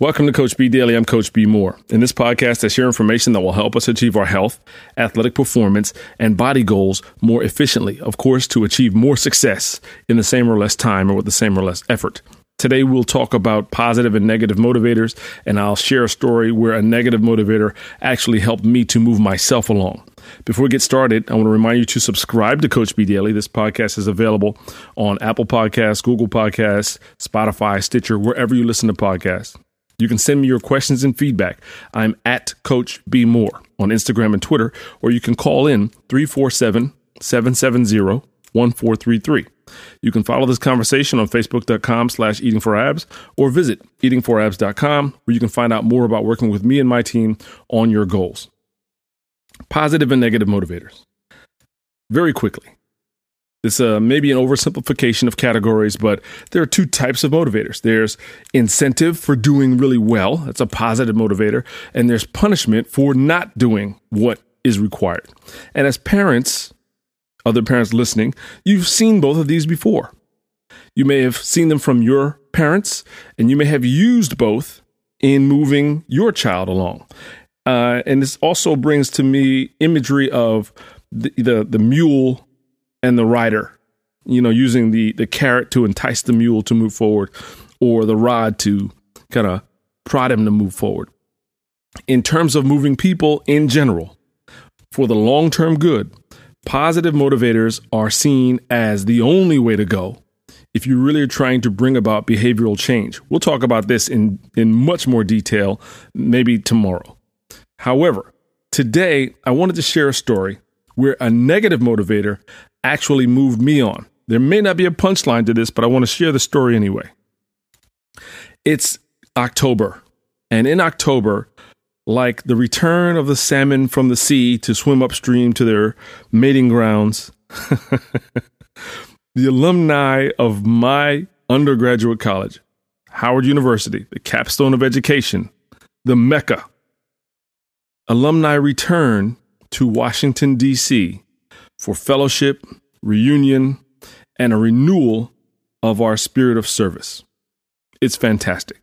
Welcome to Coach B Daily. I'm Coach B Moore. In this podcast, I share information that will help us achieve our health, athletic performance, and body goals more efficiently. Of course, to achieve more success in the same or less time or with the same or less effort. Today, we'll talk about positive and negative motivators, and I'll share a story where a negative motivator actually helped me to move myself along. Before we get started, I want to remind you to subscribe to Coach B Daily. This podcast is available on Apple Podcasts, Google Podcasts, Spotify, Stitcher, wherever you listen to podcasts. You can send me your questions and feedback. I'm at Coach B Moore on Instagram and Twitter, or you can call in 347-770-1433. You can follow this conversation on facebook.com/eatingforabs or visit eatingforabs.com, where you can find out more about working with me and my team on your goals. Positive and negative motivators. Very quickly. This maybe an oversimplification of categories, but there are two types of motivators. There's incentive for doing really well. That's a positive motivator. And there's punishment for not doing what is required. And as parents, other parents listening, you've seen both of these before. You may have seen them from your parents, and you may have used both in moving your child along. And this also brings to me imagery of the mule and the rider, you know, using the carrot to entice the mule to move forward, or the rod to kind of prod him to move forward. In terms of moving people in general, for the long-term good, positive motivators are seen as the only way to go if you really are trying to bring about behavioral change. We'll talk about this in much more detail, maybe tomorrow. However, today I wanted to share a story where a negative motivator actually moved me on. There may not be a punchline to this, but I want to share the story anyway. It's October, and in October, like the return of the salmon from the sea to swim upstream to their mating grounds, the alumni of my undergraduate college, Howard University, the capstone of education, the Mecca, alumni return to Washington, D.C. for fellowship, reunion, and a renewal of our spirit of service. It's fantastic.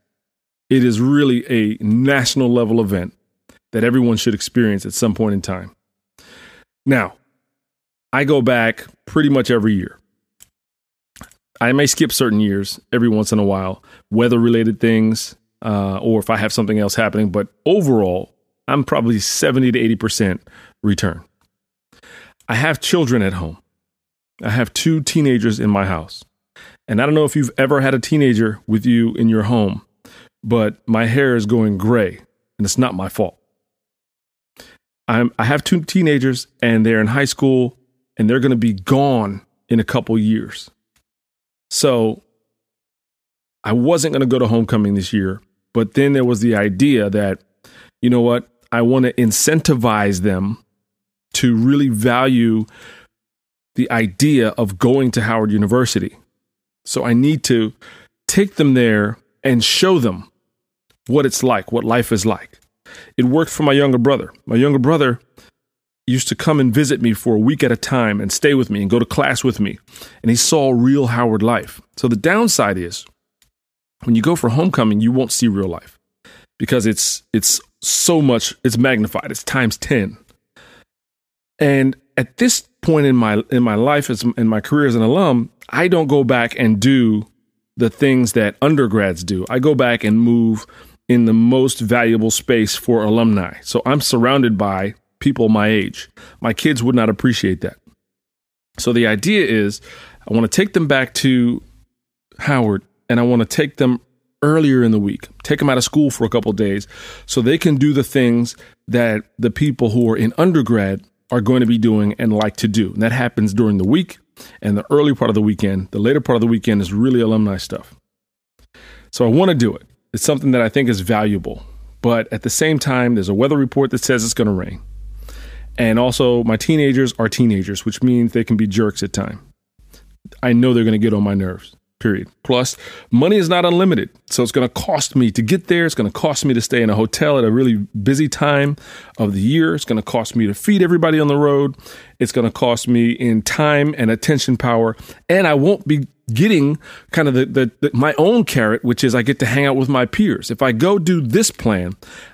It is really a national level event that everyone should experience at some point in time. Now, I go back pretty much every year. I may skip certain years every once in a while, weather-related things, or if I have something else happening, but overall, I'm probably 70 to 80% return. I have children at home. I have two teenagers in my house. And I don't know if you've ever had a teenager with you in your home, but my hair is going gray, and it's not my fault. I have two teenagers, and they're in high school, and they're going to be gone in a couple years. So I wasn't going to go to homecoming this year, but then there was the idea that, you know what, I want to incentivize them to really value the idea of going to Howard University. So I need to take them there and show them what it's like, what life is like. It worked for my younger brother. My younger brother used to come and visit me for a week at a time and stay with me and go to class with me. And he saw real Howard life. So the downside is when you go for homecoming, you won't see real life because it's so much, it's magnified. It's times 10. And at this point in my life, in my career as an alum, I don't go back and do the things that undergrads do. I go back and move in the most valuable space for alumni. So I'm surrounded by people my age. My kids would not appreciate that. So the idea is I want to take them back to Howard, and I want to take them earlier in the week, take them out of school for a couple of days so they can do the things that the people who are in undergrad are going to be doing and like to do. And that happens during the week and the early part of the weekend. The later part of the weekend is really alumni stuff. So I want to do it. It's something that I think is valuable. But at the same time, there's a weather report that says it's going to rain. And also my teenagers are teenagers, which means they can be jerks at times. I know they're going to get on my nerves, period. Plus, money is not unlimited. So it's going to cost me to get there. It's going to cost me to stay in a hotel at a really busy time of the year. It's going to cost me to feed everybody on the road. It's going to cost me in time and attention power. And I won't be getting kind of my own carrot, which is I get to hang out with my peers. If I go do this plan,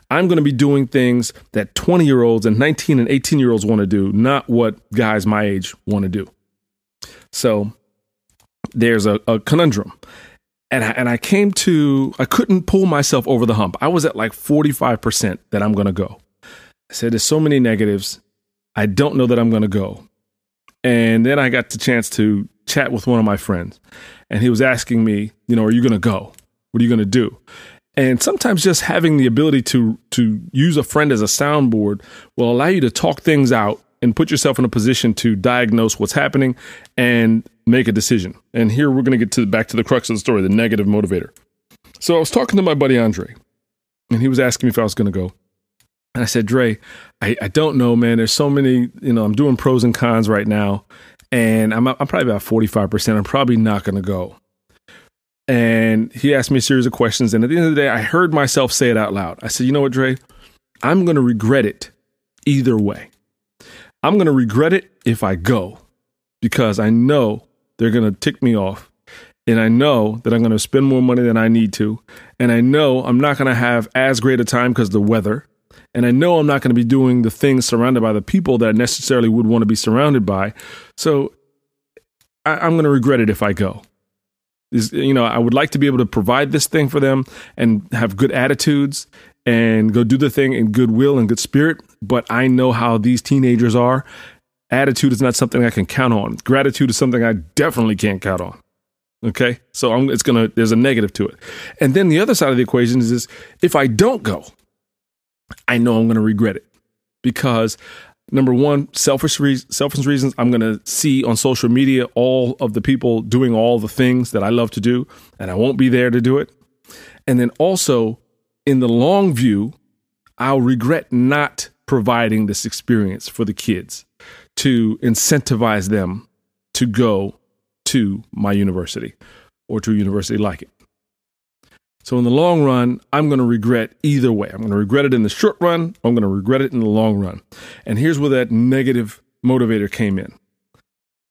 I'm going to be doing things that 20-year-olds and 19 and 18-year-olds want to do, not what guys my age want to do. So there's a conundrum. And I came to, I couldn't pull myself over the hump. I was at like 45% that I'm going to go. I said, there's so many negatives. I don't know that I'm going to go. And then I got the chance to chat with one of my friends, and he was asking me, you know, are you going to go? What are you going to do? And sometimes just having the ability to use a friend as a soundboard will allow you to talk things out and put yourself in a position to diagnose what's happening and make a decision. And here we're going to get to back to the crux of the story, the negative motivator. So I was talking to my buddy Andre, and he was asking me if I was going to go. And I said, Dre, I don't know, man. There's so many, you know, I'm doing pros and cons right now. And I'm probably about 45%. I'm probably not going to go. And he asked me a series of questions. And at the end of the day, I heard myself say it out loud. I said, you know what, Dre? I'm going to regret it either way. I'm going to regret it if I go, because I know they're going to tick me off. And I know that I'm going to spend more money than I need to. And I know I'm not going to have as great a time because of the weather. And I know I'm not going to be doing the things surrounded by the people that I necessarily would want to be surrounded by. So I'm going to regret it if I go. You know, I would like to be able to provide this thing for them and have good attitudes and go do the thing in goodwill and good spirit. But I know how these teenagers are. Attitude is not something I can count on. Gratitude is something I definitely can't count on. Okay. So there's a negative to it. And then the other side of the equation is if I don't go, I know I'm going to regret it because, number one, selfish reasons. I'm going to see on social media all of the people doing all the things that I love to do, and I won't be there to do it. And then also, in the long view, I'll regret not providing this experience for the kids to incentivize them to go to my university or to a university like it. So in the long run, I'm going to regret either way. I'm going to regret it in the short run. I'm going to regret it in the long run. And here's where that negative motivator came in.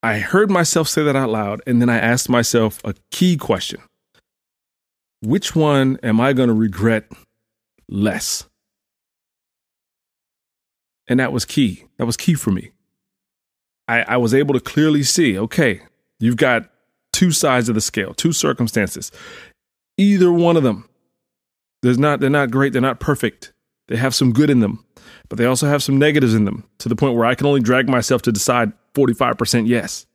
I heard myself say that out loud, and then I asked myself a key question. Which one am I going to regret less? And that was key. That was key for me. I was able to clearly see, okay, you've got two sides of the scale, two circumstances. Either one of them, they're not great. They're not perfect. They have some good in them, but they also have some negatives in them to the point where I can only drag myself to decide 45% yes.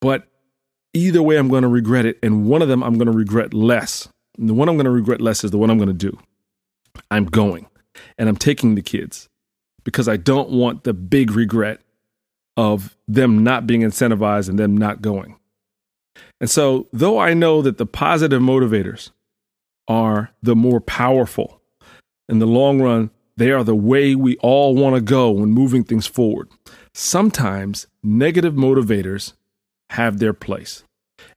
But either way, I'm going to regret it. And one of them I'm going to regret less. And the one I'm going to regret less is the one I'm going to do. I'm going and I'm taking the kids because I don't want the big regret of them not being incentivized and them not going. And so, though I know that the positive motivators are the more powerful, in the long run, they are the way we all want to go when moving things forward. Sometimes negative motivators have their place.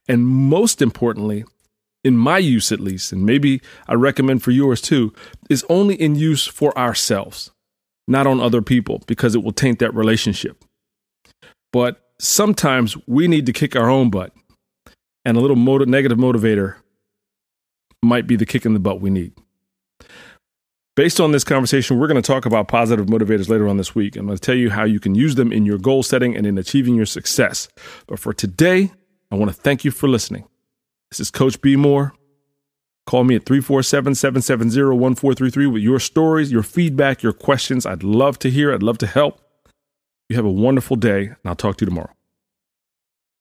And most importantly, in my use at least, and maybe I recommend for yours too, is only in use for ourselves, not on other people, because it will taint that relationship. But sometimes we need to kick our own butt. And a little negative motivator might be the kick in the butt we need. Based on this conversation, we're going to talk about positive motivators later on this week. I'm going to tell you how you can use them in your goal setting and in achieving your success. But for today, I want to thank you for listening. This is Coach B Moore. Call me at 347-770-1433 with your stories, your feedback, your questions. I'd love to hear. I'd love to help. You have a wonderful day, and I'll talk to you tomorrow.